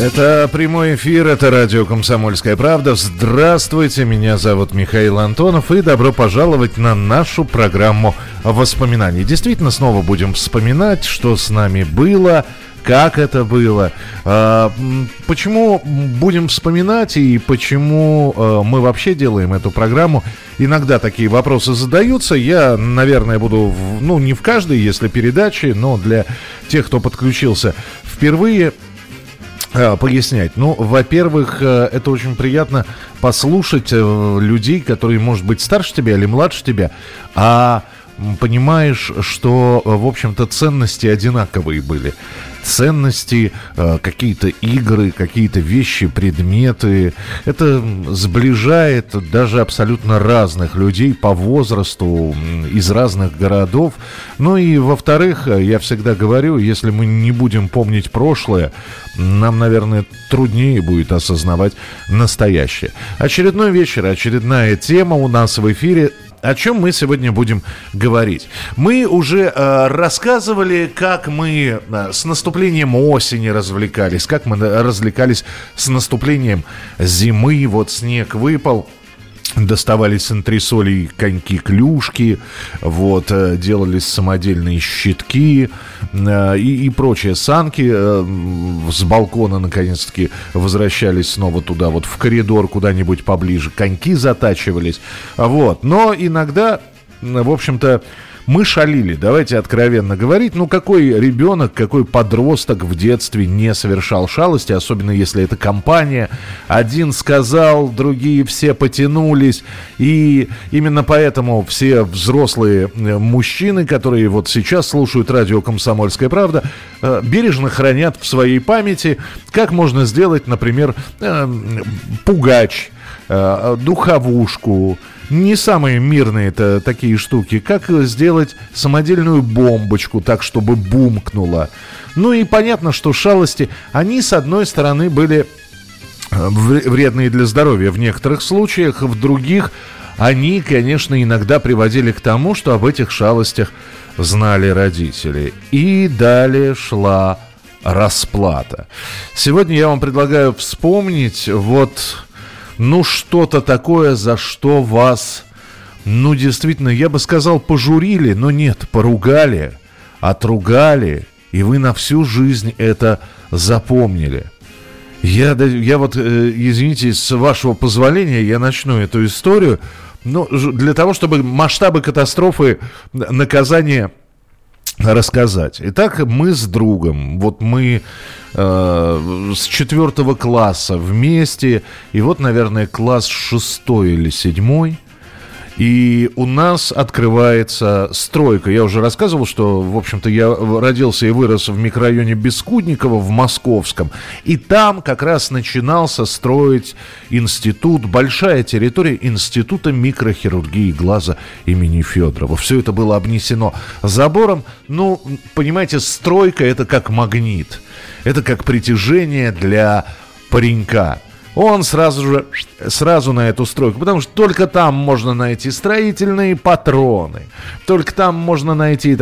Это прямой эфир, это радио «Комсомольская правда». Здравствуйте, меня зовут Михаил Антонов, и добро пожаловать на нашу программу воспоминаний. Действительно, снова будем вспоминать, что с нами было, как это было. Почему будем вспоминать и почему мы вообще делаем эту программу. Иногда такие вопросы задаются. Я, наверное, буду, не в каждой, если передаче, но для тех, кто подключился впервые, пояснять. Во-первых, это очень приятно послушать людей, которые, может быть, старше тебя или младше тебя, а понимаешь, что, в общем-то, ценности одинаковые были. Ценности, какие-то игры, какие-то вещи, предметы. Это сближает даже абсолютно разных людей по возрасту, из разных городов. Во-вторых, я всегда говорю, если мы не будем помнить прошлое, нам, наверное, труднее будет осознавать настоящее. Очередной вечер, очередная тема у нас в эфире. О чем мы сегодня будем говорить? Мы уже рассказывали, как мы с наступлением осени развлекались, как мы развлекались с наступлением зимы. Вот снег выпал, доставали с антресолей коньки-клюшки, делали самодельные щитки и прочие санки. С балкона, наконец-таки, возвращались снова туда, в коридор куда-нибудь поближе. Коньки затачивались. Но иногда, в общем-то, мы шалили, давайте откровенно говорить. Какой ребенок, какой подросток в детстве не совершал шалости, особенно если это компания. Один сказал, другие все потянулись. И именно поэтому все взрослые мужчины, которые сейчас слушают радио «Комсомольская правда», бережно хранят в своей памяти, как можно сделать, например, пугач, духовушку. Не самые мирные это такие штуки. Как сделать самодельную бомбочку так, чтобы бумкнуло. И понятно, что шалости, они, с одной стороны, были вредные для здоровья в некоторых случаях, в других они, конечно, иногда приводили к тому, что об этих шалостях знали родители. И далее шла расплата. Сегодня я вам предлагаю вспомнить что-то такое, за что вас, действительно, я бы сказал, пожурили, но нет, поругали, отругали, и вы на всю жизнь это запомнили. Я извините, с вашего позволения, я начну эту историю. Для того, чтобы масштабы катастрофы, наказания рассказать. Итак, мы с другом, мы с 4 класса вместе, и наверное, класс 6 или 7, и у нас открывается стройка. Я уже рассказывал, что, в общем-то, я родился и вырос в микрорайоне Бескудниково в Московском, и там как раз начинался строить институт, большая территория Института микрохирургии глаза имени Федорова. Все это было обнесено забором. Понимаете, стройка — это как магнит, это как притяжение для паренька. Он сразу на эту стройку, потому что только там можно найти строительные патроны, только там можно найти,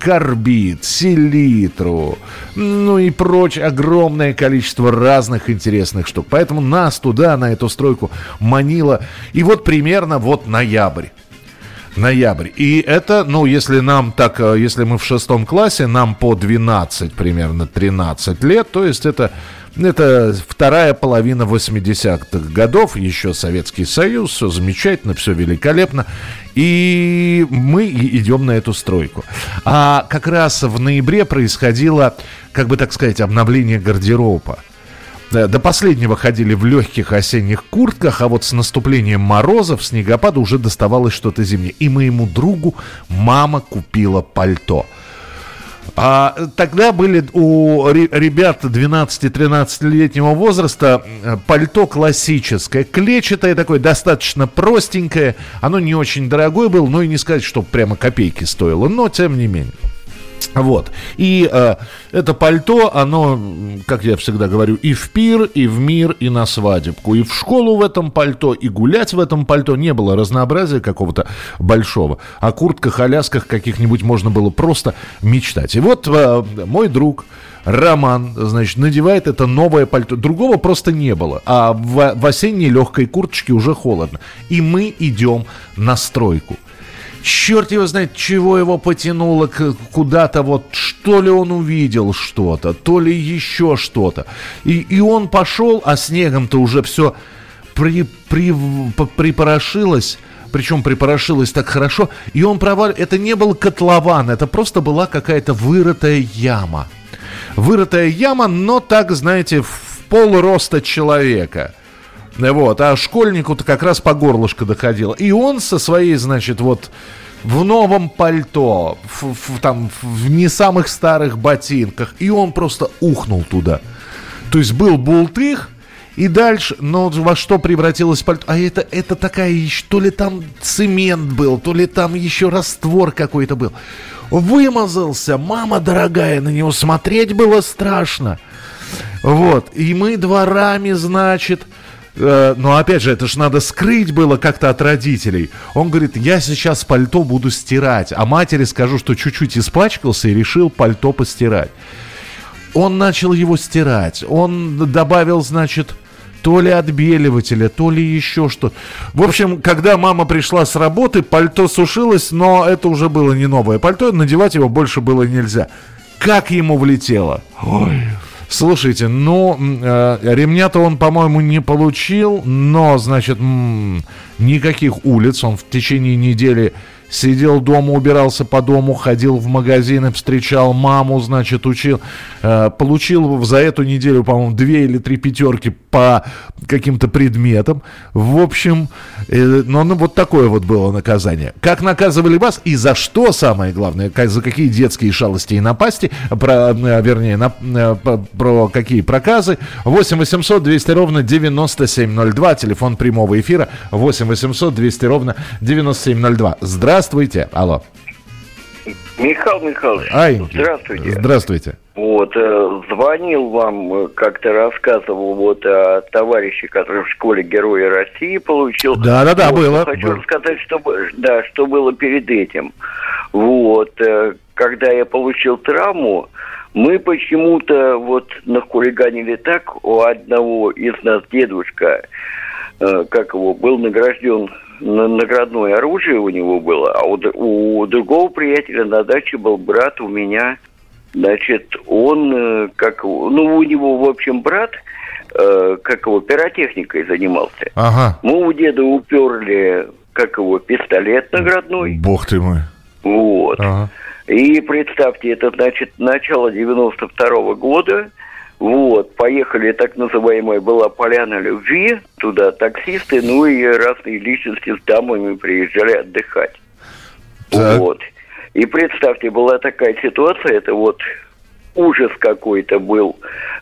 карбид, селитру, и прочее, огромное количество разных интересных штук. Поэтому нас туда, на эту стройку, манило. И примерно ноябрь. И это, если мы в 6 классе, нам по 12, примерно 13 лет, то есть это вторая половина 80-х годов, еще Советский Союз, все замечательно, все великолепно, и мы идем на эту стройку. А как раз в ноябре происходило, обновление гардероба. До последнего ходили в легких осенних куртках, а с наступлением морозов, снегопада, уже доставалось что-то зимнее. И моему другу мама купила пальто. А тогда были у ребят 12-13-летнего возраста пальто классическое, клетчатое такое, достаточно простенькое. Оно не очень дорогое было, но и не сказать, что прямо копейки стоило, но тем не менее. Вот. И это пальто, оно, как я всегда говорю, и в пир, и в мир, и на свадебку. И в школу в этом пальто, и гулять в этом пальто. Не было разнообразия какого-то большого. О куртках, о лясках каких-нибудь можно было просто мечтать. И вот мой друг Роман, значит, надевает это новое пальто. Другого просто не было. А в осенней легкой курточке уже холодно. И мы идем на стройку. Черт его знает, чего его потянуло куда-то, вот, что ли он увидел что-то, то ли еще что-то. И он пошел, а снегом-то уже все припорошилось, причем припорошилось так хорошо, и он провалился. Это не был котлован, это просто была какая-то вырытая яма. Вырытая яма, но так, знаете, в полроста человека. Вот, а школьнику-то как раз по горлышко доходило. И он со своей, значит, вот в новом пальто, там, в не самых старых ботинках, и он просто ухнул туда. То есть был бултых, и дальше, но во что превратилось пальто? А это такая, то ли там цемент был, то ли там еще раствор какой-то был. Вымазался, мама дорогая, на него смотреть было страшно. Вот, и мы дворами, значит... Но опять же, это ж надо скрыть было как-то от родителей. Он говорит, я сейчас пальто буду стирать, а матери скажу, что чуть-чуть испачкался и решил пальто постирать. Он начал его стирать. Он добавил, значит, то ли отбеливателя, то ли еще что. В общем, когда мама пришла с работы, пальто сушилось, но это уже было не новое пальто, надевать его больше было нельзя. Как ему влетело? Ой... Слушайте, ну, ремня-то он, по-моему, не получил, но, значит, никаких улиц. Он в течение недели сидел дома, убирался по дому, ходил в магазины, встречал маму, значит, учил. Получил за эту неделю, по-моему, 2 или 3 пятерки по каким-то предметам. В общем, ну, вот такое вот было наказание. Как наказывали вас и за что, самое главное, за какие детские шалости и напасти, про какие проказы. 8 800 200 ровно 9702, телефон прямого эфира 8 800 200 ровно 9702. Здравствуйте, алло. Михаил Михайлович, здравствуйте. Здравствуйте. Вот, звонил вам, как-то рассказывал вот о товарище, который в школе Героя России получил. Да-да-да, вот, было. Хочу рассказать, что было перед этим. Вот, когда я получил травму, мы почему-то вот нахулиганили так, у одного из нас дедушка, как его, был награжден... Наградное оружие у него было, а у другого приятеля на даче был брат у меня, значит, он, как, ну, у него, в общем, брат, как его, пиротехникой занимался. Ага. Мы у деда уперли, как его, пистолет наградной. Бог ты мой. Вот. Ага. И представьте, это, значит, начало 92-го года. Вот, поехали, так называемая была поляна любви, туда таксисты, ну и разные личности с дамами приезжали отдыхать. Так. Вот. И представьте, была такая ситуация, это вот ужас какой-то был.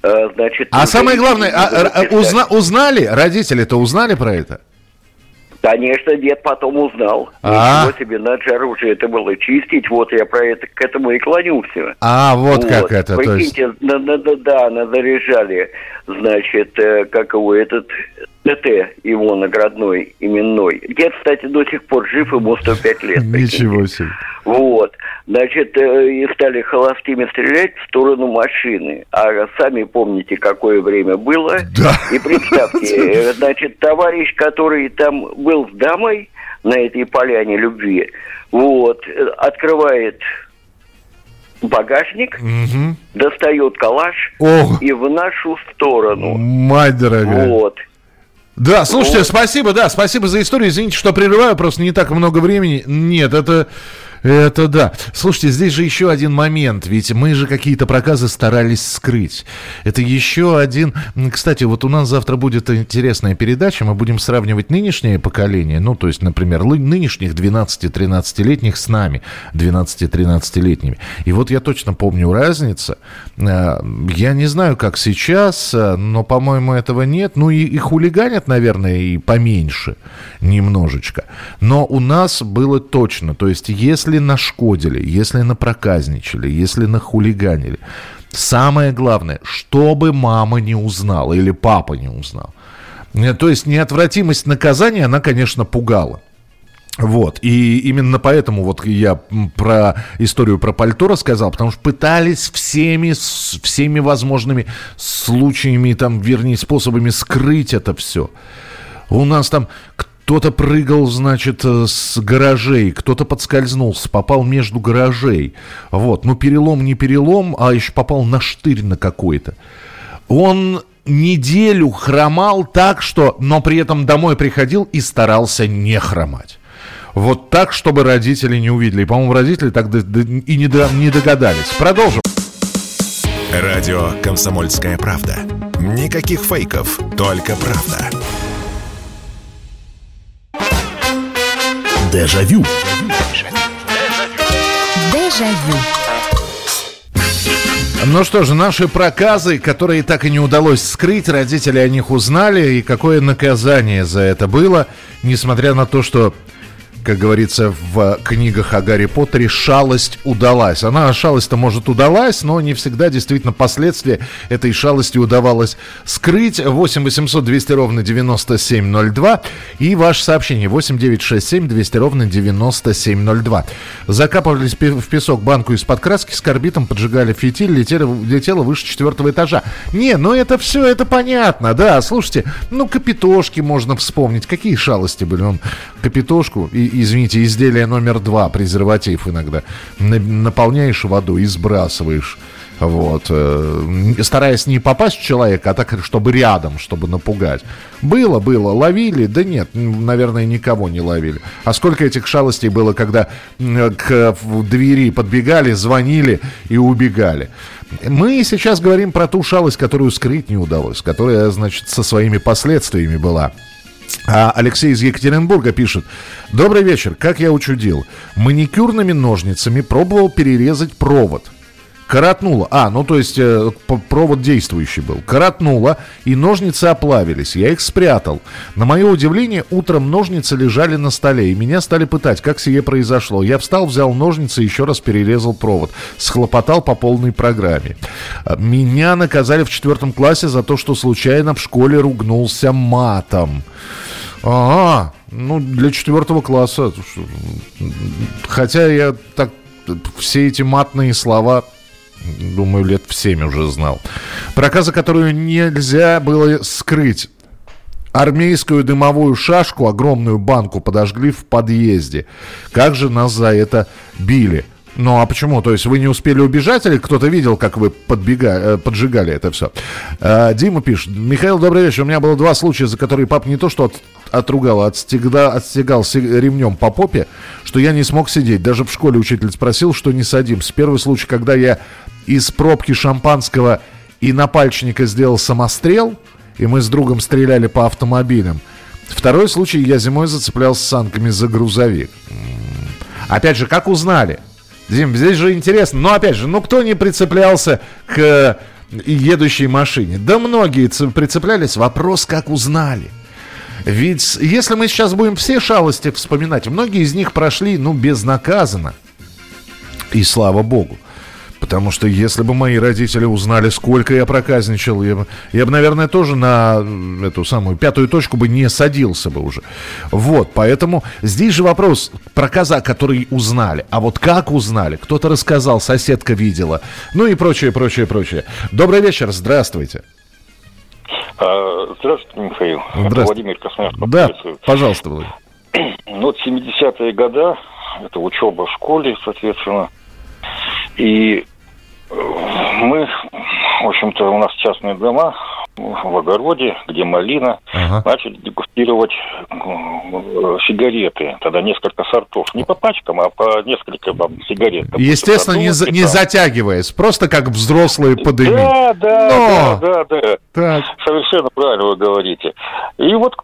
Значит, а самое главное, узнали, родители-то узнали про это? Конечно, дед потом узнал. А-а-а. Ничего себе, надо же оружие это было чистить. Вот я про это, к этому и клонился. А, вот как это. Прикиньте, то есть... да, заряжали, значит, как его, этот ДТ, его наградной, именной. Дед, кстати, до сих пор жив, ему 105 лет. Ничего себе. Вот, значит, и стали холостыми стрелять в сторону машины. А сами помните, какое время было. Да. И представьте, значит, товарищ, который там был с дамой на этой поляне любви, вот, открывает багажник, угу. Достает калаш. Ох. И в нашу сторону. Мать дорогая. Вот. Да, слушайте, вот. Спасибо, да, спасибо за историю. Извините, что прерываю, просто не так много времени. Нет, это да. Слушайте, здесь же еще один момент, ведь мы же какие-то проказы старались скрыть. Это еще один... Кстати, вот у нас завтра будет интересная передача, мы будем сравнивать нынешнее поколение, ну, то есть, например, нынешних 12-13-летних с нами, 12-13-летними. И вот я точно помню разницу. Я не знаю, как сейчас, но, по-моему, этого нет. Ну, и хулиганят, наверное, и поменьше немножечко. Но у нас было точно, то есть, если Если нашкодили, если напроказничали, если нахулиганили, самое главное, чтобы мама не узнала или папа не узнал. То есть неотвратимость наказания, она, конечно, пугала. Вот, и именно поэтому вот я про историю про пальто рассказал, потому что пытались всеми возможными случаями, там, вернее, способами скрыть это все. У нас там кто-то прыгал, значит, с гаражей, кто-то подскользнулся, попал между гаражей. Вот, ну, перелом не перелом, а еще попал на штырь на какой-то. Он неделю хромал так, что, но при этом домой приходил и старался не хромать. Вот так, чтобы родители не увидели. И, по-моему, родители так и не догадались. Продолжим. Радио «Комсомольская правда». Никаких фейков, только правда. Дежавю. Дежавю. Ну что же, наши проказы, которые так и не удалось скрыть, родители о них узнали. И какое наказание за это было, несмотря на то, что... Как говорится в книгах о Гарри Поттере, шалость удалась. Она, шалость-то, может, удалась, но не всегда действительно последствия этой шалости удавалось скрыть. 8 800 200 ровно 9702 и ваше сообщение 8 967 200 ровно 9702. Закапывались в песок банку из-под краски с корбитом, поджигали фитиль, летело выше 4 этажа. Не, ну это все, это понятно, да, слушайте, ну капитошки можно вспомнить. Какие шалости были? Он капитошку... Извините, изделие номер 2, презерватив иногда. Наполняешь водой и сбрасываешь. Вот. Стараясь не попасть в человека, а так, чтобы рядом, чтобы напугать. Было. Ловили? Да нет, наверное, никого не ловили. А сколько этих шалостей было, когда к двери подбегали, звонили и убегали. Мы сейчас говорим про ту шалость, которую скрыть не удалось, которая, значит, со своими последствиями была. А Алексей из Екатеринбурга пишет: «Добрый вечер, как я учудил. Маникюрными ножницами пробовал перерезать провод. Коротнуло. Провод действующий был. Коротнуло, и ножницы оплавились. Я их спрятал. На мое удивление, утром ножницы лежали на столе, и меня стали пытать, как сие произошло. Я встал, взял ножницы и еще раз перерезал провод. Схлопотал по полной программе. Меня наказали в 4 классе за то, что случайно в школе ругнулся матом». Ага, ну для 4 класса. Хотя я так... Все эти матные слова, думаю, лет в 7 уже знал. Проказа, которую нельзя было скрыть. Армейскую дымовую шашку, огромную банку подожгли в подъезде. Как же нас за это били? Ну, а почему? То есть вы не успели убежать или кто-то видел, как вы поджигали это все? Дима пишет. Михаил, добрый вечер. У меня было 2 случая, за которые папа не то что отругал, а отстегал ремнем по попе, что я не смог сидеть. Даже в школе учитель спросил, что не садимся. Первый случай, когда я из пробки шампанского и напальчника сделал самострел, и мы с другом стреляли по автомобилям. Второй случай, я зимой зацеплялся санками за грузовик. Опять же, как узнали? Дим, здесь же интересно. Но опять же, кто не прицеплялся к едущей машине? Да многие прицеплялись. Вопрос, как узнали. Ведь если мы сейчас будем все шалости вспоминать, многие из них прошли, безнаказанно. И слава богу. Потому что если бы мои родители узнали, сколько я проказничал, я бы, наверное, тоже на эту самую 5 точку бы не садился бы уже. Вот, поэтому здесь же вопрос проказа, который узнали. А вот как узнали? Кто-то рассказал, соседка видела. Ну и прочее. Добрый вечер, здравствуйте. Здравствуйте, Михаил. Здравствуйте. Владимир Красноярский. Да, пожалуйста, Владимир. 70-е годы, это учеба в школе, соответственно. И мы, в общем-то, у нас частные дома в огороде, где малина, начали дегустировать сигареты. Тогда несколько сортов. Не по пачкам, а по несколько сигарет. Естественно, не затягиваясь. Просто как взрослые подыми. Да. Так. Совершенно правильно вы говорите. И вот,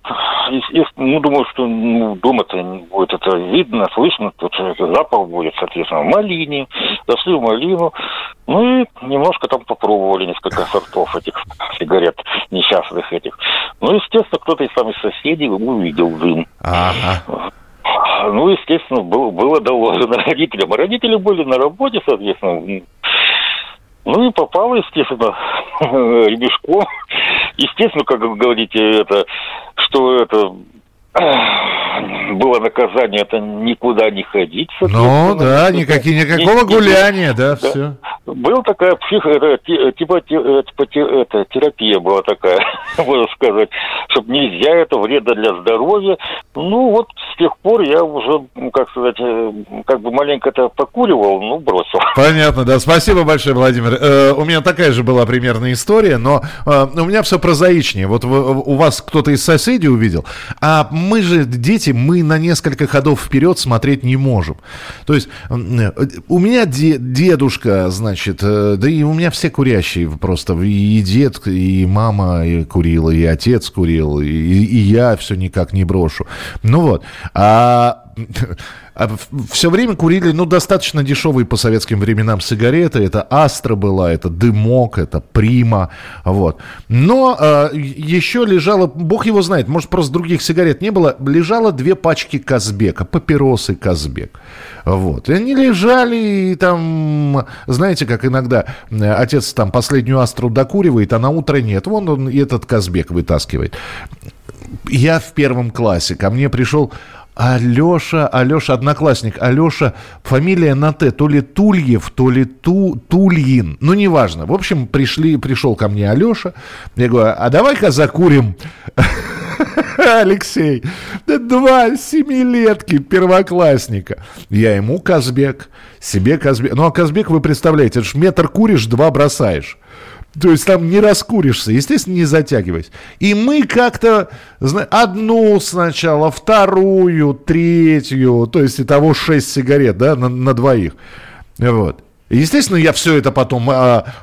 думаю, что дома-то будет это видно, слышно, тут запах будет, соответственно, в малине. Зашли в малину. И немножко там попробовали несколько сортов этих сигарет несчастных этих. Естественно, кто-то из самих соседей увидел дым. Ага. Ну, естественно, было доложено родителям. А родители были на работе, соответственно. Ну, и попало, естественно, ремешком. Естественно, как вы говорите, что было наказание, это никуда не ходить. Ну, да, никакого гуляния, да, все. Была такая терапия была такая, можно сказать, чтобы нельзя, это вреда для здоровья. Ну, вот с тех пор я уже, маленько это покуривал, ну, бросил. Понятно, да. Спасибо большое, Владимир. У меня такая же была примерная история, но у меня все прозаичнее. Вот у вас кто-то из соседей увидел, а мы же, дети, мы на несколько ходов вперед смотреть не можем. То есть у меня дедушка, да и у меня все курящие просто. И дед, и мама курила, и отец курил, и я все никак не брошу. Ну вот. А все время курили, ну, достаточно дешевые по советским временам сигареты. Это Астра была, это Дымок, это Прима, вот. Но еще лежало, бог его знает, может, просто других сигарет не было, лежало 2 пачки Казбека, папиросы Казбек, вот. И они лежали, и там, знаете, как иногда отец там последнюю Астру докуривает, а на утро нет. Вон он этот Казбек вытаскивает. Я в 1 классе, ко мне пришел... Алёша, одноклассник, Алёша, фамилия на Т, то ли Тульев, то ли Тульин, ну, неважно. В общем, пришел ко мне Алёша, я говорю, а давай-ка закурим, Алексей, 2 семилетки первоклассника. Я ему Казбек, себе Казбек. Ну, а Казбек, вы представляете, это ж метр куришь, 2 бросаешь. То есть там не раскуришься, естественно, не затягиваясь. И мы как-то одну сначала, вторую, третью, то есть итого 6 сигарет, да, на 2. Вот. Естественно, я все это потом,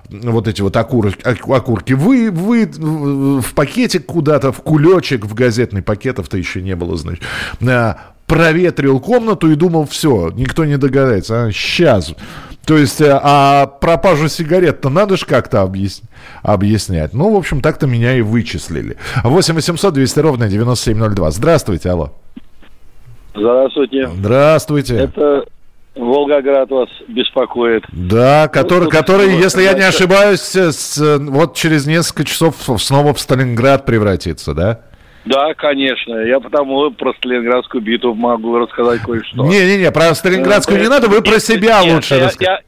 вот эти вот окурки, вы в пакетик куда-то, в кулечек, в газетный, пакетов-то еще не было, значит, проветрил комнату и думал, все, никто не догадается, сейчас. То есть, а пропажу сигарет-то надо же как-то объяснять. Ну, в общем, так-то меня и вычислили. 8-800-200-97-02. Здравствуйте, алло. Здравствуйте. Это Волгоград вас беспокоит. Да, который, если я не ошибаюсь, вот через несколько часов снова в Сталинград превратится, да? Да, конечно. Я потому про Сталинградскую битву могу рассказать кое-что. Не-не-не, про Сталинградскую не надо, вы про себя лучше расскажите.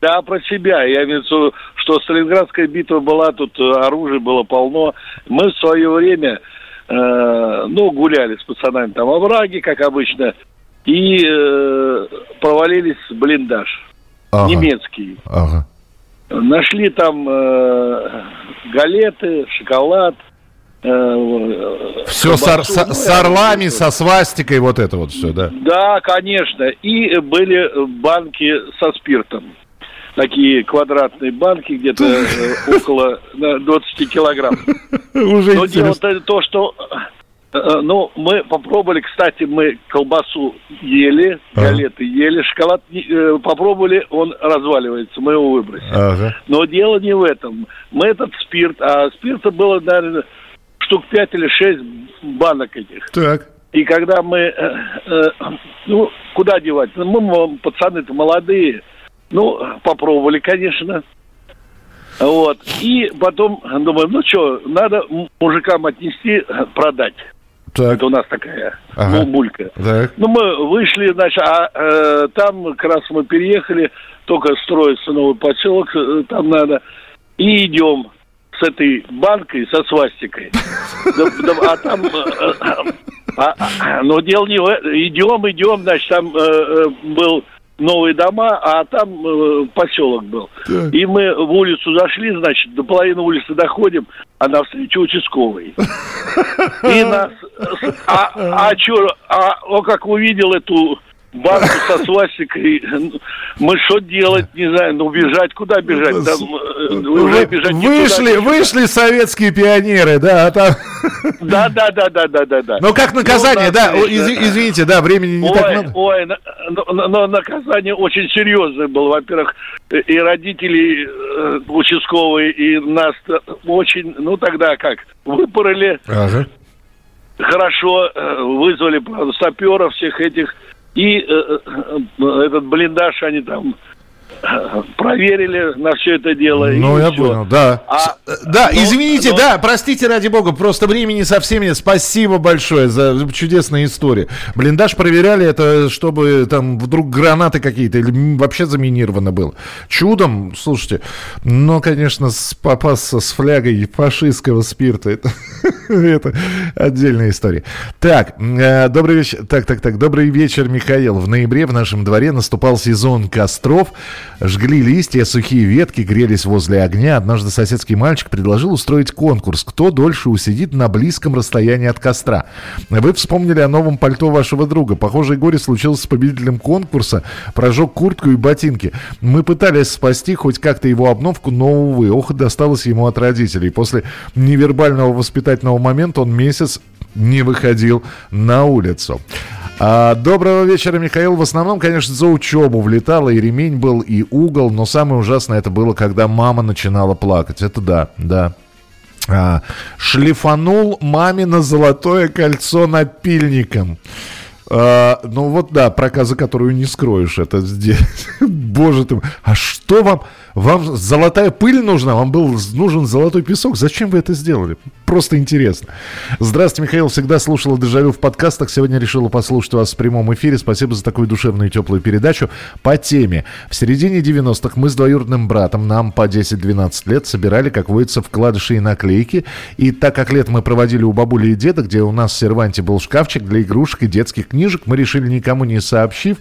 Да, про себя. Я имею в виду, что Сталинградская битва была, тут оружия было полно. Мы в свое время, гуляли с пацанами там во враге, как обычно, и провалились в блиндаж. Ага. Немецкий. Ага. Нашли там галеты, шоколад. Все с орлами, со свастикой, вот это вот все, да? Да, конечно. И были банки со спиртом. Такие квадратные банки, где-то около 20 килограмм. Уже но интересно. Дело то, что... Ну, мы попробовали, кстати, мы колбасу ели, галеты ели, шоколад попробовали, он разваливается, мы его выбросили. Ага. Но дело не в этом. Мы этот спирт... А спирта было, наверное... штук 5 или 6 банок этих. Так. И когда мы... куда девать? Мы, пацаны-то молодые. Ну, попробовали, конечно. Вот. И потом думаем, надо мужикам отнести, продать. Так. Это у нас такая булька. Так. Ну, мы вышли, значит, там как раз мы переехали, только строится новый поселок, там надо. И идем с этой банкой, со свастикой. А там... Но дело не... Идем, значит, там был новые дома, а там поселок был. Так. И мы в улицу зашли, значит, до половины улицы доходим, а навстречу участковый. И нас... он как увидел эту... банку со свастикой. Мы что делать, не знаю, бежать, куда бежать? Там, уже бежать вышли советские пионеры, да, а там... Да. Но как наказание, извините, да, времени не так много. Ой, но наказание очень серьезное было. Во-первых, и родители участковые, и нас очень, тогда выпороли. Ага. хорошо, вызвали саперов всех этих, и этот блиндаж они там проверили на все это дело. Ну, я понял, да. Простите, ради бога, просто времени совсем нет. Спасибо большое за чудесные истории. Блиндаж проверяли, это чтобы там вдруг гранаты какие-то или вообще заминировано было. Чудом, слушайте, но, конечно, попасться с флягой фашистского спирта, это отдельная история. Так, добрый вечер, Михаил. В ноябре в нашем дворе наступал сезон костров. Жгли листья, сухие ветки, грелись возле огня. Однажды соседский мальчик предложил устроить конкурс, кто дольше усидит на близком расстоянии от костра. Вы вспомнили о новом пальто вашего друга. Похожее горе случилось с победителем конкурса. Прожег куртку и ботинки. Мы пытались спасти хоть как-то его обновку, но, увы, досталось ему от родителей. После невербального воспитательного момента он месяц не выходил на улицу. Доброго вечера, Михаил. В основном, конечно, за учебу влетало, и ремень был, и угол. Но самое ужасное это было, когда мама начинала плакать. Это да. Шлифанул мамино золотое кольцо напильником. Ну вот да, проказы, которую не скроешь, это здесь. Боже ты мой. А что вам? Вам золотая пыль нужна? Вам был нужен золотой песок? Зачем вы это сделали? Просто интересно. Здравствуйте, Михаил. Всегда слушала «Дежавю» в подкастах. Сегодня решила послушать вас в прямом эфире. Спасибо за такую душевную и теплую передачу. По теме. В середине 90-х мы с двоюродным братом, нам по 10-12 лет, собирали, как водится, вкладыши и наклейки. И так как лето мы проводили у бабули и деда, где у нас в серванте был шкафчик для игрушек и детских книжек, мы решили, никому не сообщив,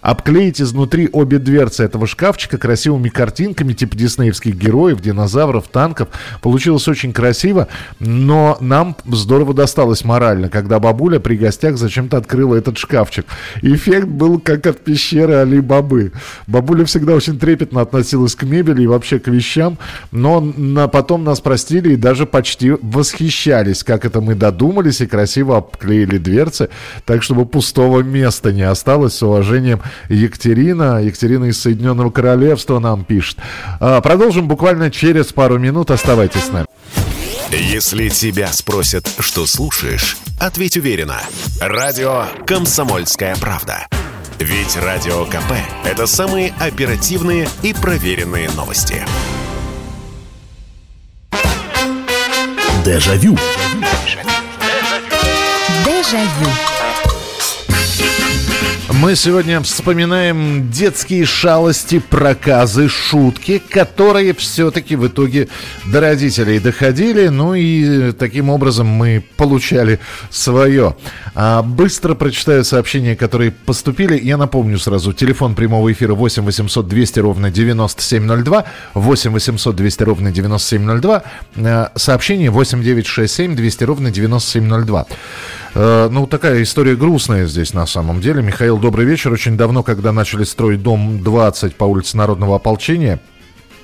обклеить изнутри обе дверцы этого шкафчика красивыми картинками, типа диснеевских героев, динозавров, танков. Получилось очень красиво, но нам здорово досталось морально, когда бабуля при гостях зачем-то открыла этот шкафчик. Эффект был как от пещеры Али-Бабы. Бабуля всегда очень трепетно относилась к мебели и вообще к вещам, но потом нас простили и даже почти восхищались, как это мы додумались и красиво обклеили дверцы, так чтобы пустого места не осталось. С уважением, Екатерина из Соединенного Королевства нам пишет. Продолжим буквально через пару минут. Оставайтесь с нами. Если тебя спросят, что слушаешь, ответь уверенно. Радио «Комсомольская правда». Ведь Радио КП – это самые оперативные и проверенные новости. Дежавю. Дежавю. Мы сегодня вспоминаем детские шалости, проказы, шутки, которые все-таки в итоге до родителей доходили. Ну и таким образом мы получали свое. Быстро прочитаю сообщения, которые поступили. Я напомню сразу, телефон прямого эфира 8 800 200 ровно 9702. 8 800 200 ровно 9702. Сообщение 8 967 200 ровно 9702. Ну, такая история грустная здесь на самом деле. Михаил, добрый вечер. Очень давно, когда начали строить дом 20 по улице Народного ополчения,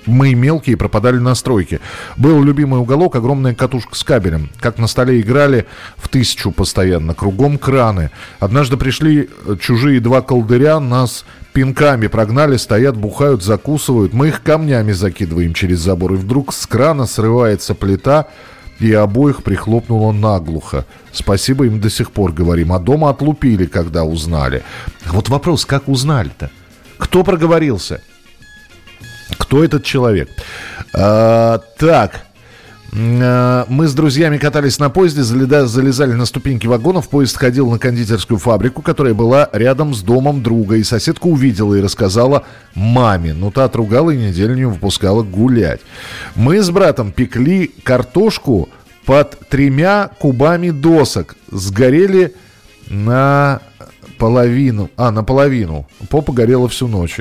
мы мелкие пропадали на стройке. Был любимый уголок, огромная катушка с кабелем. Как на столе играли в тысячу постоянно. Кругом краны. Однажды пришли чужие два колдыря, нас пинками прогнали, стоят, бухают, закусывают. Мы их камнями закидываем через забор. И вдруг с крана срывается плита, и обоих прихлопнуло наглухо. Спасибо им до сих пор говорим. А дома отлупили, когда узнали. Вот вопрос, как узнали-то? Кто проговорился? Кто этот человек? Мы с друзьями катались на поезде, залезали на ступеньки вагонов. Поезд ходил на кондитерскую фабрику, которая была рядом с домом друга. И соседка увидела и рассказала маме. Но та отругала и неделю не выпускала гулять. Мы с братом пекли картошку под 3 кубами досок. Сгорели наполовину. Попа горела всю ночь.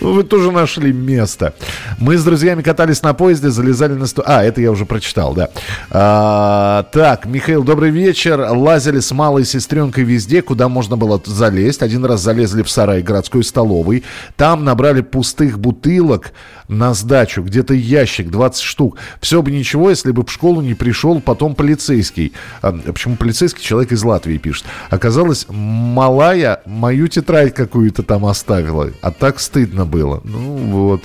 Вы тоже нашли место. Мы с друзьями катались на поезде, залезали на стол. Это я уже прочитал, да. Михаил, добрый вечер. Лазили с малой сестренкой везде, куда можно было залезть. Один раз залезли в сарай городской столовой. Там набрали пустых бутылок на сдачу. Где-то ящик, 20 штук. Все бы ничего, если бы в школу не пришел потом полицейский. Почему полицейский? Человек из Латвии пишет. Оказалось, оказалось, малая мою тетрадь какую-то там оставила. А так стыдно было. Ну вот.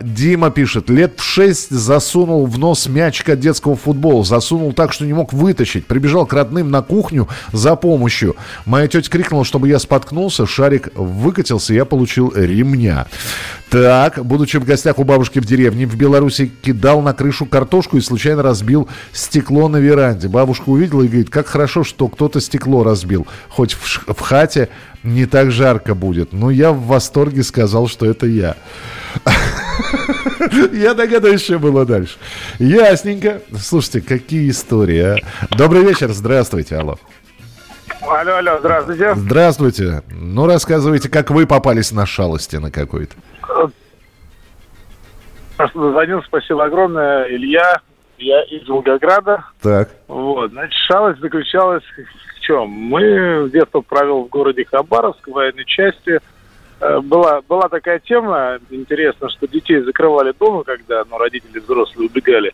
Дима пишет. 6 засунул в нос мячик от детского футбола. Засунул так, что не мог вытащить. Прибежал к родным на кухню за помощью. Моя тетя крикнула, чтобы я споткнулся. Шарик выкатился, я получил ремня. Так, будучи в гостях у бабушки в деревне в Беларуси, кидал на крышу картошку и случайно разбил стекло на веранде. Бабушка увидела и говорит, как хорошо, что кто-то стекло разбил. Хоть в хате не так жарко будет. Но я в восторге сказал, что это я. Я догадаюсь, что было дальше. Ясненько. Слушайте, какие истории, а. Добрый вечер, здравствуйте, алло. Алло, здравствуйте. Здравствуйте. Ну, рассказывайте, как вы попались на шалости на какой-то. Звонил, спасибо огромное, Илья. Я из Волгограда. Так. Вот, значит, шалость заключалась в чем? Мы детство провел в городе Хабаровск, в военной части. Была такая тема, интересно, что детей закрывали дома, когда родители взрослые убегали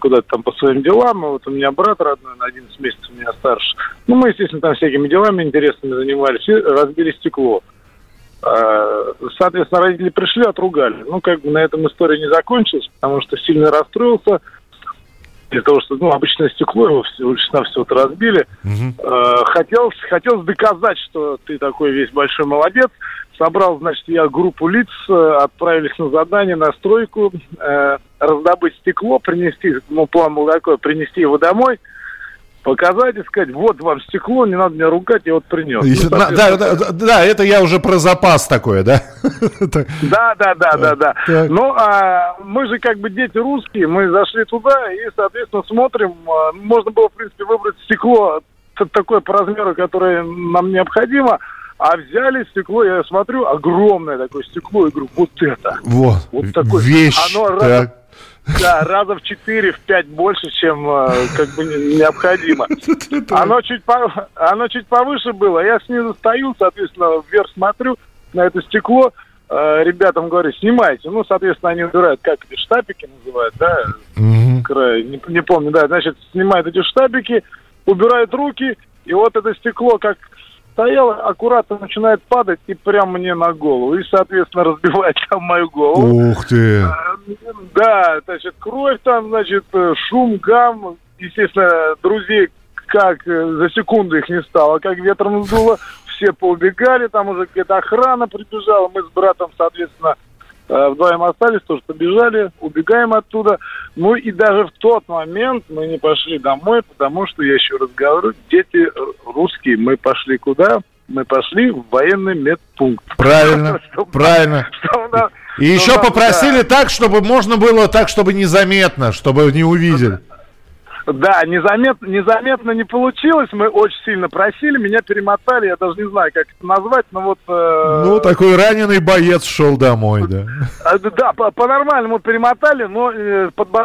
куда-то там по своим делам. И вот у меня брат родной, на 11 месяцев у меня старше. Мы, естественно, там всякими делами интересными занимались и разбили стекло. Соответственно, родители пришли, отругали. На этом история не закончилась, потому что сильно расстроился из-за того, что, обычное стекло, его всего-то разбили. Угу. Хотелось доказать, что ты такой весь большой молодец. Собрал, я группу лиц, отправились на задание, на стройку, раздобыть стекло, план был такой, принести его домой, показать и сказать, вот вам стекло, не надо меня ругать, я принес. Да, это я уже про запас такое, да? Да. Мы же дети русские, мы зашли туда и, соответственно, смотрим, можно было, в принципе, выбрать стекло такое по размеру, которое нам необходимо. А взяли стекло, я смотрю, огромное такое стекло, и говорю, вот это. Вот такое. Вещь. Оно раза в 4-5 больше, чем необходимо. Оно чуть повыше было. Я снизу стою, соответственно, вверх смотрю на это стекло. Ребятам говорю, снимайте. Соответственно, они убирают, как эти штапики называют, да? Не помню, да. Снимают эти штапики, убирают руки, и вот это стекло как... стояла, аккуратно начинает падать и прямо мне на голову. И, соответственно, разбивает там мою голову. Ух ты! Да, кровь там, шум, гам. Естественно, друзей как за секунду их не стало, как ветром сдуло. Все поубегали, там уже какая-то охрана прибежала. Мы с братом, соответственно, вдвоем остались, тоже побежали, убегаем оттуда. И даже в тот момент мы не пошли домой, потому что, я еще раз говорю, дети русские. Мы пошли куда? Мы пошли в военный медпункт. Правильно. И еще попросили так, чтобы можно было так, чтобы незаметно, чтобы не увидели. Да, незаметно не получилось, мы очень сильно просили, меня перемотали, я даже не знаю, как это назвать, но вот... такой раненый боец шел домой, да. Да, по-нормальному перемотали, но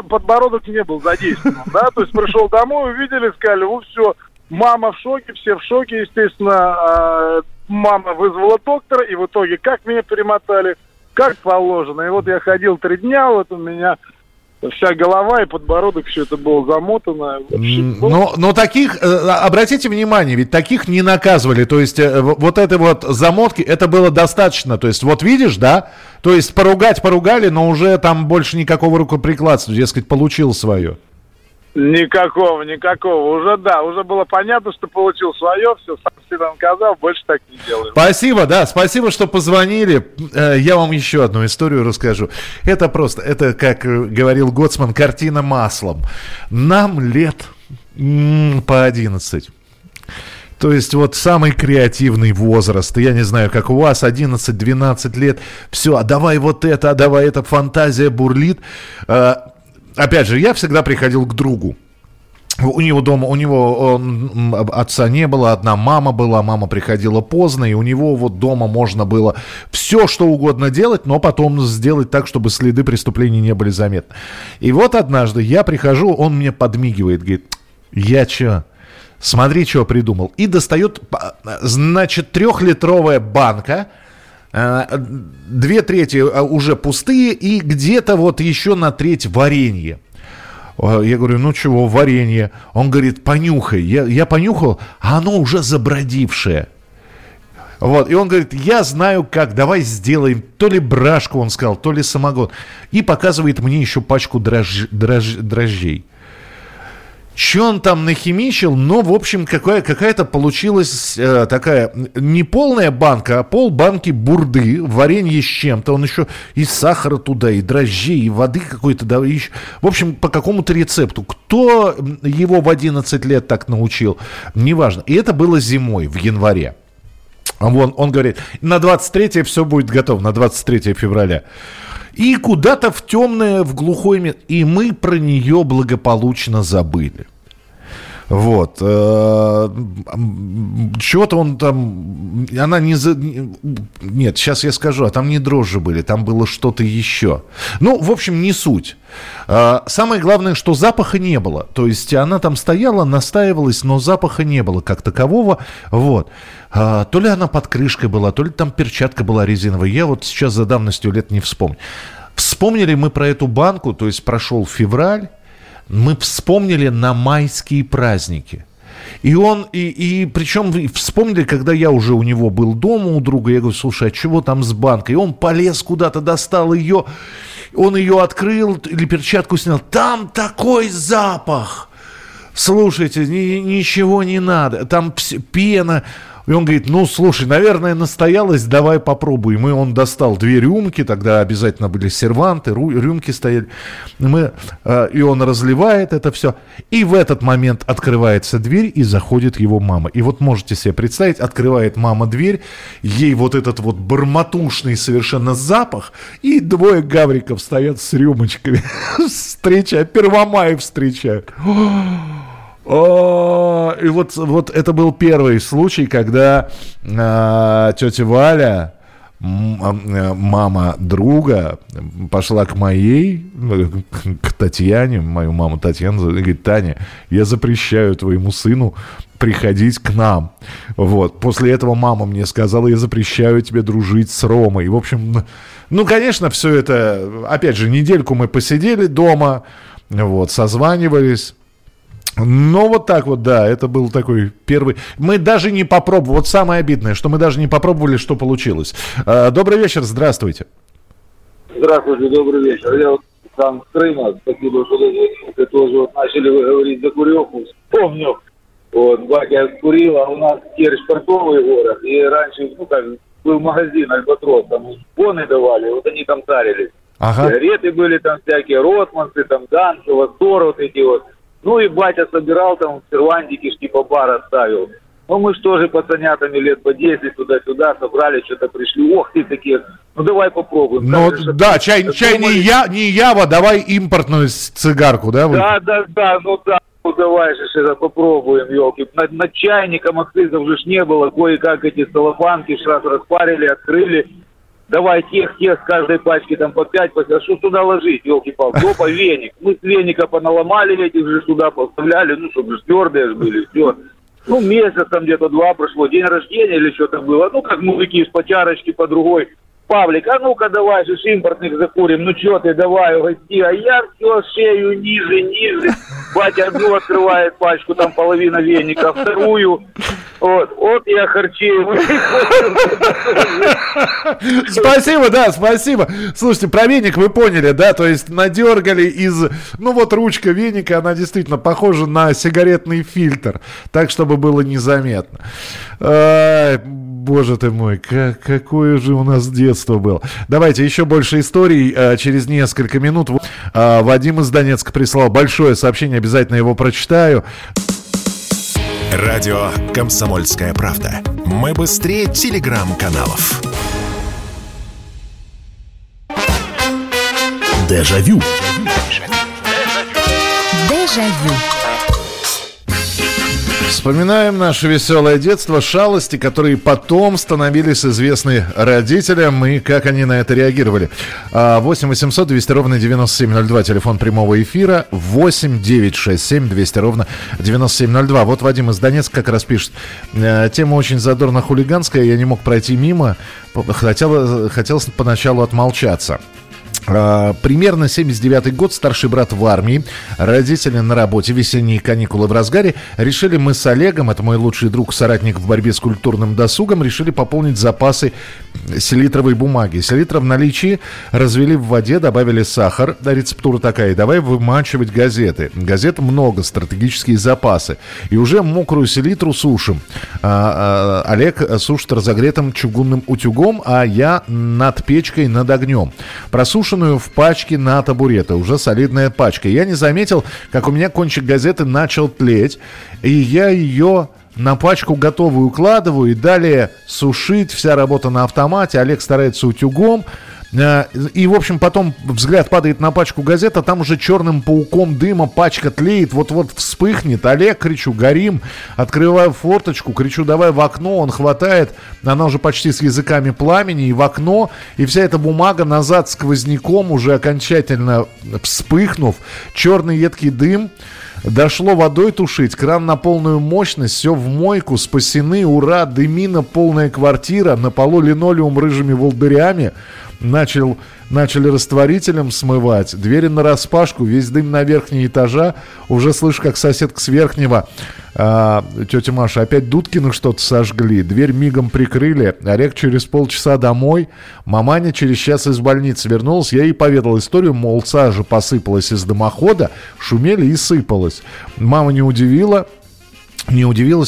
подбородок не был задействован, да, то есть пришел домой, увидели, сказали, все, мама в шоке, все в шоке, естественно, мама вызвала доктора, и в итоге как меня перемотали, как положено, и вот я ходил 3 дня, вот у меня... Вся голова и подбородок, все это было замотано. Но таких, обратите внимание, ведь таких не наказывали. То есть вот этой замотки, это было достаточно. То есть видишь, да? То есть поругали, но уже там больше никакого рукоприкладства. Дескать, получил свое. Никакого. Уже было понятно, что получил свое, все, сам себя наказал, больше так не делаю. Спасибо, что позвонили. Я вам еще одну историю расскажу. Это, как говорил Гоцман, картина маслом. Нам лет по 11. То есть самый креативный возраст. Я не знаю, как у вас, 11-12 лет. Все, а давай это, а давай это. Фантазия бурлит. Опять же, я всегда приходил к другу. У него дома, отца не было, одна мама была, мама приходила поздно, и у него дома можно было все, что угодно делать, но потом сделать так, чтобы следы преступлений не были заметны. И однажды я прихожу, он мне подмигивает, говорит, я че? Смотри, что придумал. И достает, 3-литровая банка, 2/3 уже пустые и где-то еще на треть варенье. Я говорю, ну чего, варенье. Он говорит, понюхай. Я понюхал, а оно уже забродившее. Вот. И он говорит, я знаю как, давай сделаем то ли брашку, он сказал, то ли самогон. И показывает мне еще пачку дрожжей. Че он там нахимичил, но, в общем, какая-то получилась такая не полная банка, а полбанки бурды, варенье с чем-то. Он еще и сахара туда, и дрожжей, и воды какой-то. Да, и еще. В общем, по какому-то рецепту. Кто его в 11 лет так научил, неважно. И это было зимой, в январе. Он говорит, на 23-е все будет готово, на 23 февраля. И куда-то в темное, в глухое место. И мы про нее благополучно забыли. Вот. Чего-то он там... Она не... Нет, сейчас я скажу. А там не дрожжи были, там было что-то еще. Ну, в общем, не суть. Самое главное, что запаха не было. То есть она там стояла, настаивалась, но запаха не было как такового. Вот. То ли она под крышкой была, то ли там перчатка была резиновая. Я вот сейчас за давностью лет не вспомню. Вспомнили мы про эту банку, то есть прошел февраль. Мы вспомнили на майские праздники. И причем вспомнили, когда я уже у него был дома, у друга. Я говорю, слушай, а чего там с банкой? И он полез куда-то, достал ее, он ее открыл или перчатку снял. Там такой запах! Слушайте, ничего не надо. Там пена... И он говорит, ну, слушай, наверное, настоялась, давай попробуем. И он достал 2 рюмки, тогда обязательно были серванты, рюмки стояли. И он разливает это все. И в этот момент открывается дверь, и заходит его мама. И вот можете себе представить, открывает мама дверь, ей вот этот вот бормотушный совершенно запах, и 2 гавриков стоят с рюмочками. Встречают, Первомай встречают. И вот это был первый случай, когда тетя Валя, мама друга, пошла к моей, к Татьяне, мою маму Татьяну, и говорит, Таня, я запрещаю твоему сыну приходить к нам. Вот. После этого мама мне сказала, я запрещаю тебе дружить с Ромой. В общем, ну, конечно, все это, опять же, недельку мы посидели дома, вот, созванивались. Но вот так вот, да, это был такой первый... Мы даже не попробовали, вот самое обидное, что мы даже не попробовали, что получилось. Добрый вечер, здравствуйте. Здравствуйте, добрый вечер. Я вот сам с Крыма, спасибо, что дозвонился, тоже вот начали вы говорить за куреху, вспомнил. Вот, батя курил, а у нас Керчь-Портовый город, и раньше, ну, как, был магазин «Альбатрос», там боны давали, вот они там тарились. Ага. Сигареты были там всякие, ротмансы, там, данцы, вот, тор, вот эти вот. Ну и батя собирал там, в сервантике типа бара ставил. Ну мы же тоже пацанятами лет по 10 туда-сюда собрали, что-то пришли. Ох ты такие, ну давай попробуем. Ну вот, да, чай не Ява, давай импортную цигарку, да? Ну давай же это попробуем, елки. Над чайником акцизов же не было, кое-как эти целлофанки сразу распарили, открыли. Давай тех, каждой пачки там по 5, а что туда ложить, елки-палки, опа, веник. Мы с веника поналомали этих же сюда, поставляли, ну, чтобы же твердые же были, все. Ну, месяц там где-то 2 прошло, день рождения или что-то было, ну, как мужики по чарочке, по другой. Павлик, а ну-ка давай же импортных закурим, ну, что ты, давай, угости, а я все шею ниже. Батя одну открывает пачку, там половина веника, вторую... Вот я харчею. Спасибо, да, спасибо. Слушайте, про веник вы поняли, да? То есть надергали из... Ну вот ручка веника, она действительно похожа на сигаретный фильтр. Так, чтобы было незаметно. Боже ты мой, какое же у нас детство было. Давайте еще больше историй через несколько минут. Вадим из Донецка прислал большое сообщение, обязательно его прочитаю. Радио «Комсомольская правда». Мы быстрее телеграм-каналов. Дежавю. Дежавю. Вспоминаем наше веселое детство, шалости, которые потом становились известны родителям и как они на это реагировали. 8 800 200 ровно 9702, телефон прямого эфира, 8 967 200 ровно 9702. Вот Вадим из Донецка как раз пишет. Тема очень задорно-хулиганская, я не мог пройти мимо, хотелось поначалу отмолчаться. Примерно 79-й год, старший брат в армии, родители на работе, весенние каникулы в разгаре. Решили мы с Олегом, это мой лучший друг, соратник в борьбе с культурным досугом, решили пополнить запасы селитровой бумаги. Селитра в наличии, развели в воде, добавили сахар. Рецептура такая: давай вымачивать газеты. Газет много, стратегические запасы. И уже мокрую селитру сушим. Олег сушит разогретым чугунным утюгом, а я над печкой, над огнем. Просушим в пачке на табуреты. Уже солидная пачка. Я не заметил, как у меня кончик газеты начал тлеть. И я ее на пачку готовую укладываю. И далее сушить. Вся работа на автомате. Олег старается утюгом. И, в общем, потом взгляд падает на пачку газет, а там уже черным пауком дыма пачка тлеет, вот-вот вспыхнет. Олег, кричу, горим, открываю форточку, кричу, давай в окно, он хватает, она уже почти с языками пламени, и в окно, и вся эта бумага назад сквозняком, уже окончательно вспыхнув, черный едкий дым. Дошло водой тушить, кран на полную мощность, все в мойку, спасены, ура, дымина, полная квартира, на полу линолеум рыжими волдырями, начали растворителем смывать, двери нараспашку, весь дым на верхние этажа, уже слышу, как соседка с верхнего, тетя Маша, опять Дудкина что-то сожгли, дверь мигом прикрыли, Олег через полчаса домой, маманя через час из больницы вернулась, я ей поведал историю, мол, сажа посыпалась из дымохода, шумели и сыпалась. Мама не удивилась,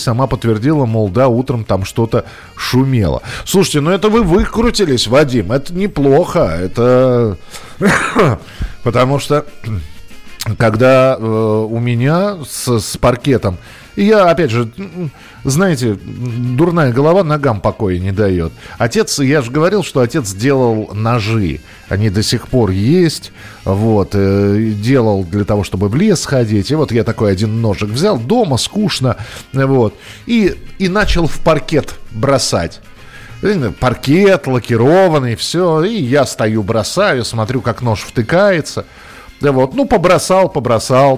сама подтвердила, мол, да, утром там что-то шумело. Слушайте, ну это вы выкрутились, Вадим, это неплохо, это... Потому что, когда у меня с паркетом, и я, опять же, знаете, дурная голова ногам покоя не дает. Отец, я же говорил, что отец делал ножи. Они до сих пор есть. Вот, делал для того, чтобы в лес ходить. И вот я такой один ножик взял. Дома скучно. Вот. И начал в паркет бросать. Паркет лакированный, все. И я стою, бросаю, смотрю, как нож втыкается. Да вот, ну, побросал,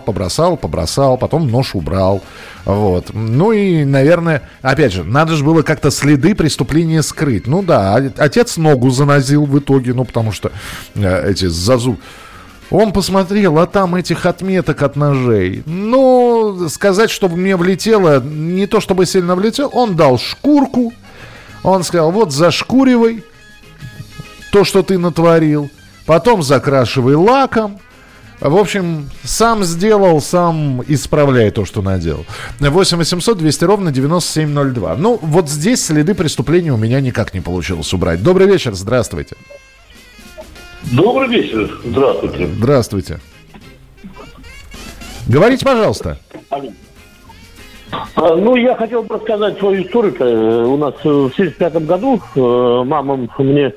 потом нож убрал. Вот. Ну и, наверное, опять же, надо же было как-то следы преступления скрыть. Ну да, отец ногу занозил в итоге, ну, потому что эти зазуб... Он посмотрел, а там этих отметок от ножей. Ну, сказать, что мне влетело, не то чтобы сильно влетело, он дал шкурку. Он сказал, вот зашкуривай то, что ты натворил. Потом закрашивай лаком. В общем, сам сделал, сам исправляй то, что наделал. 8 800 200 ровно 9702. Ну, вот здесь следы преступления у меня никак не получилось убрать. Добрый вечер, здравствуйте. Добрый вечер, здравствуйте. Здравствуйте. Говорите, пожалуйста. Ну, я хотел бы рассказать свою историю. У нас в 1975 году мама мне,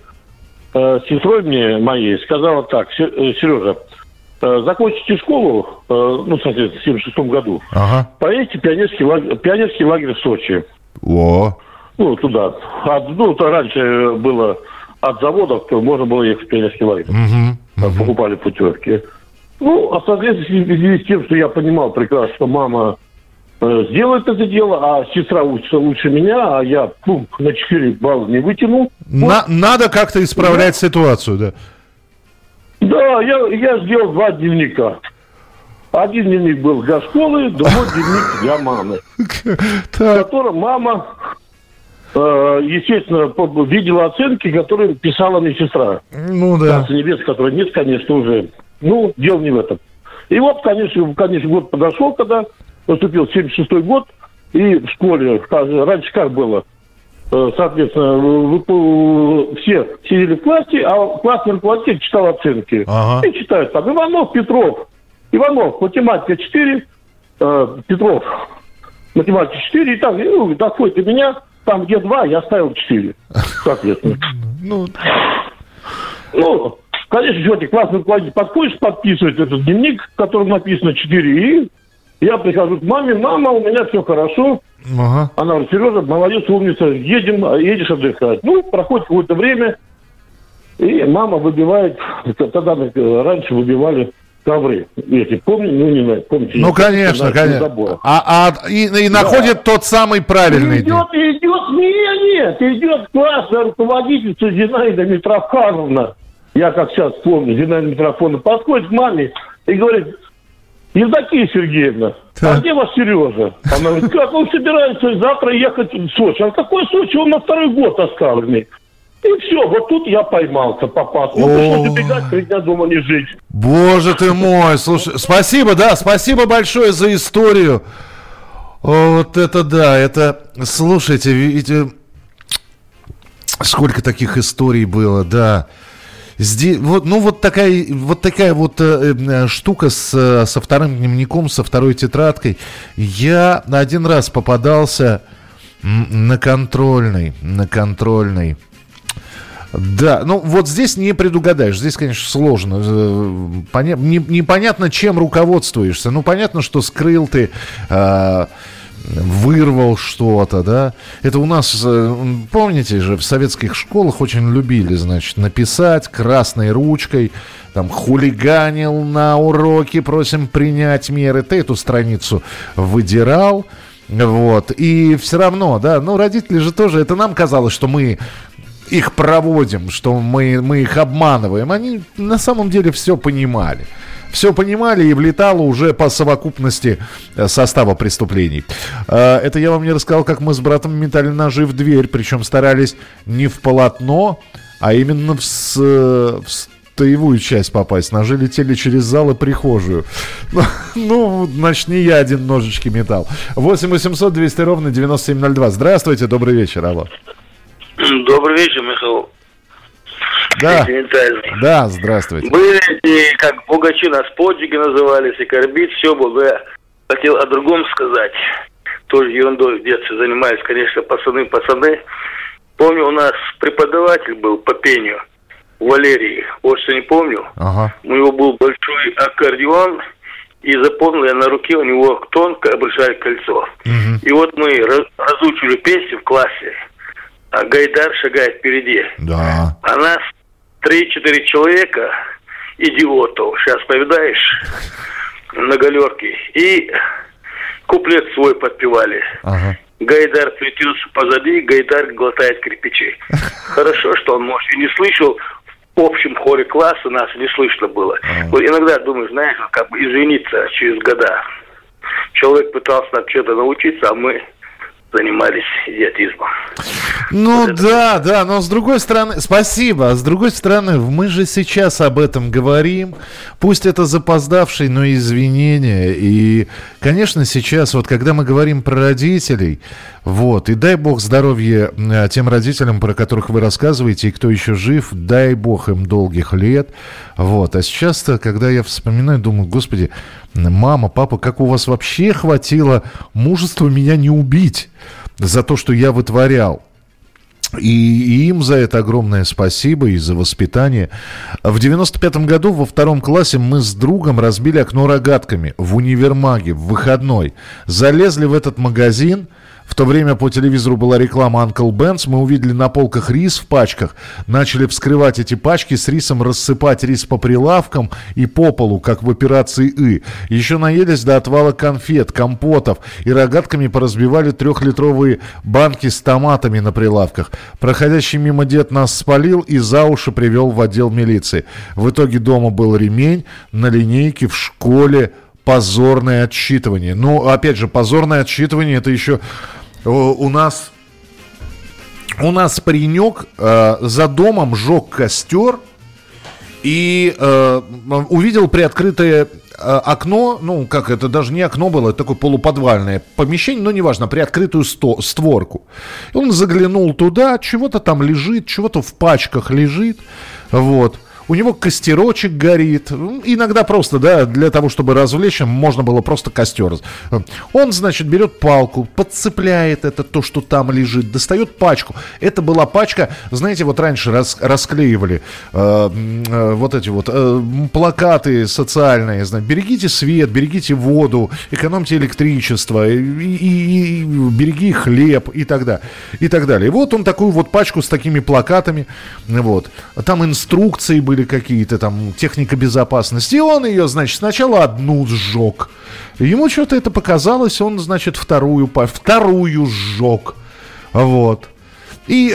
с сестрой мне моей, сказала так: Сережа, закончите школу, ну, соответственно, в 76 году, ага, поедете в пионерский лагерь в Сочи. О. Ну, туда. Ну, то раньше было от заводов, то можно было ехать в пионерский лагерь. Угу. Покупали путевки. Ну, а, соответственно, в связи с тем, что я понимал прекрасно, что мама сделает это дело, а сестра учится лучше меня, а я, на 4 балла не вытянул. Надо как-то исправлять ситуацию, да. Да, я сделал 2 дневника. Один дневник был для школы, другой дневник для мамы. В котором мама, естественно, видела оценки, которые писала мне сестра. Ну да. С небес, которой нет, конечно, уже. Ну, дело не в этом. И вот, конечно, год подошел, когда наступил 76-й год, и в школе, раньше как было? Соответственно, все сидели в классе, а классный руководитель читал оценки. Ага. И читают там Иванов, Петров. Иванов, математика 4, Петров, математика 4. И так, ну, доходит до меня, там где 2, я ставил 4. Соответственно. Ну, конечно, сегодня классный руководитель подходит, подписывает этот дневник, в котором написано 4, и... Я прихожу к маме, мама, у меня все хорошо. Ага. Она говорит, Сережа, молодец, умница, едешь отдыхать. Ну, проходит какое-то время, и мама выбивает, тогда раньше выбивали ковры. Если помните, ну, не знаю, помните. Ну, конечно, конечно. И находит тот самый правильный. Идет классная руководительница Зинаида Митрофановна. я как сейчас помню, Зинаида Митрофановна подходит к маме и говорит: Евдокия Сергеевна, а где ваш Сережа? Она говорит: как он собирается завтра ехать в Сочи? А какой Сочи? Он на второй год оставленный. И все, вот тут я поймался, попал. Ну, пришлось убегать, 3 дня дома не жить. Боже ты мой, слушай, спасибо, да, спасибо большое за историю. Вот это да, это, слушайте, видите, сколько таких историй было, да. Здесь, вот, ну, вот такая штука со вторым дневником, со второй тетрадкой. Я один раз попадался на контрольной. Да, ну вот здесь не предугадаешь, здесь, конечно, сложно, непонятно, чем руководствуешься, ну понятно, что скрыл ты, вырвал что-то, да, это у нас, помните же, в советских школах очень любили, значит, написать красной ручкой, там, хулиганил на уроке, просим принять меры, ты эту страницу выдирал, вот, и все равно, да, ну родители же тоже, это нам казалось, что мы их проводим, что мы их обманываем. Они на самом деле все понимали. Все понимали и влетало уже по совокупности состава преступлений. Это я вам не рассказал, как мы с братом метали ножи в дверь, причем старались не в полотно, а именно в стоевую часть попасть. Ножи летели через зал и прихожую. Ну, значит, не я один ножички метал. 8-800-200-97-02. Здравствуйте, добрый вечер, алло. Добрый вечер, Михаил. Да, да, здравствуйте. Были эти, как пугачи, нас подвиги назывались, и корбит, все было. Я хотел о другом сказать. Тоже ерундой в детстве занимались, конечно, пацаны. Помню, у нас преподаватель был по пению, Валерий, вот что не помню. Ага. У него был большой аккордеон, и запомнил я, на руке у него тонкое обручальное кольцо. Угу. И вот мы разучили песню в классе. А Гайдар шагает впереди. Да. А нас 3-4 человека, идиотов, сейчас повидаешь, на галерке. И куплет свой подпевали. Ага. Гайдар плетился позади, Гайдар глотает кирпичи. Хорошо, что он, может, и не слышал. В общем хоре класса нас не слышно было. Ага. Вот иногда думаю, знаешь, как бы извиниться через года. Человек пытался нам что-то научиться, а мы занимались идиотизмом. Ну вот да, но с другой стороны, спасибо, с другой стороны, мы же сейчас об этом говорим, пусть это запоздавшие, но извинения, и, конечно, сейчас, вот когда мы говорим про родителей, вот, и дай бог здоровья тем родителям, про которых вы рассказываете, и кто еще жив, дай бог им долгих лет, вот, а сейчас-то, когда я вспоминаю, думаю, господи, мама, папа, как у вас вообще хватило мужества меня не убить за то, что я вытворял? И им за это огромное спасибо, и за воспитание. В 95-м году во втором классе мы с другом разбили окно рогатками в универмаге, в выходной. Залезли в этот магазин. В то время по телевизору была реклама «Анкл Бенц». Мы увидели на полках рис в пачках. Начали вскрывать эти пачки с рисом, рассыпать рис по прилавкам и по полу, как в операции «И». Еще наелись до отвала конфет, компотов. И рогатками поразбивали 3-литровые банки с томатами на прилавках. Проходящий мимо дед нас спалил и за уши привел в отдел милиции. В итоге дома был ремень, на линейке в школе позорное отсчитывание. Ну, опять же, позорное отсчитывание — это еще у нас паренек за домом жег костер и увидел приоткрытое окно, ну, как это, даже не окно было, это такое полуподвальное помещение, но неважно, приоткрытую створку. Он заглянул туда, чего-то там лежит, чего-то в пачках лежит, вот. У него костерочек горит. Иногда просто, да, для того, чтобы развлечь, можно было просто костер. Он, значит, берет палку, подцепляет это, то, что там лежит, достает пачку. Это была пачка, знаете, вот раньше расклеивали вот эти вот плакаты социальные. Берегите свет, берегите воду, экономьте электричество, и береги хлеб и так далее. И вот он такую вот пачку с такими плакатами. Вот. Там инструкции были, какие-то там техника безопасности. И он ее, значит, сначала одну сжег. Ему что-то это показалось, он, значит, вторую сжег. Вот. И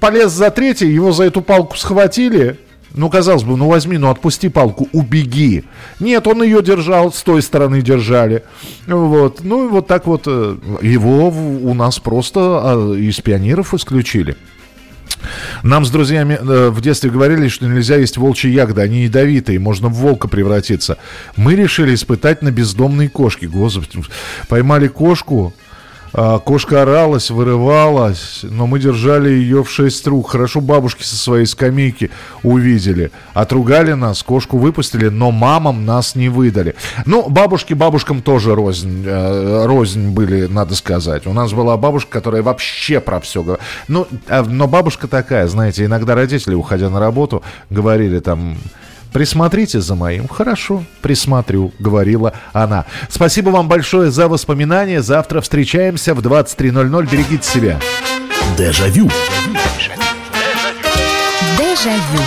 полез за третьей, его за эту палку схватили, Ну, казалось бы, ну возьми, ну отпусти палку, убеги. Нет, он ее держал, с той стороны держали. Вот. Ну и вот так вот его у нас просто из пионеров исключили. Нам с друзьями в детстве говорили, что нельзя есть волчьи ягоды, они ядовитые, можно в волка превратиться. Мы решили испытать на бездомной кошке. Господи, поймали кошку. Кошка оралась, вырывалась, но мы держали ее в 6 рук. Хорошо бабушки со своей скамейки увидели. Отругали нас, кошку выпустили, но мамам нас не выдали. Ну, бабушки бабушкам тоже рознь были, надо сказать. У нас была бабушка, которая вообще про все говорила. Ну, но бабушка такая, знаете, иногда родители, уходя на работу, говорили там... «Присмотрите за моим». «Хорошо, присмотрю», — говорила она. Спасибо вам большое за воспоминания. Завтра встречаемся в 23:00. Берегите себя. Дежавю. Дежавю.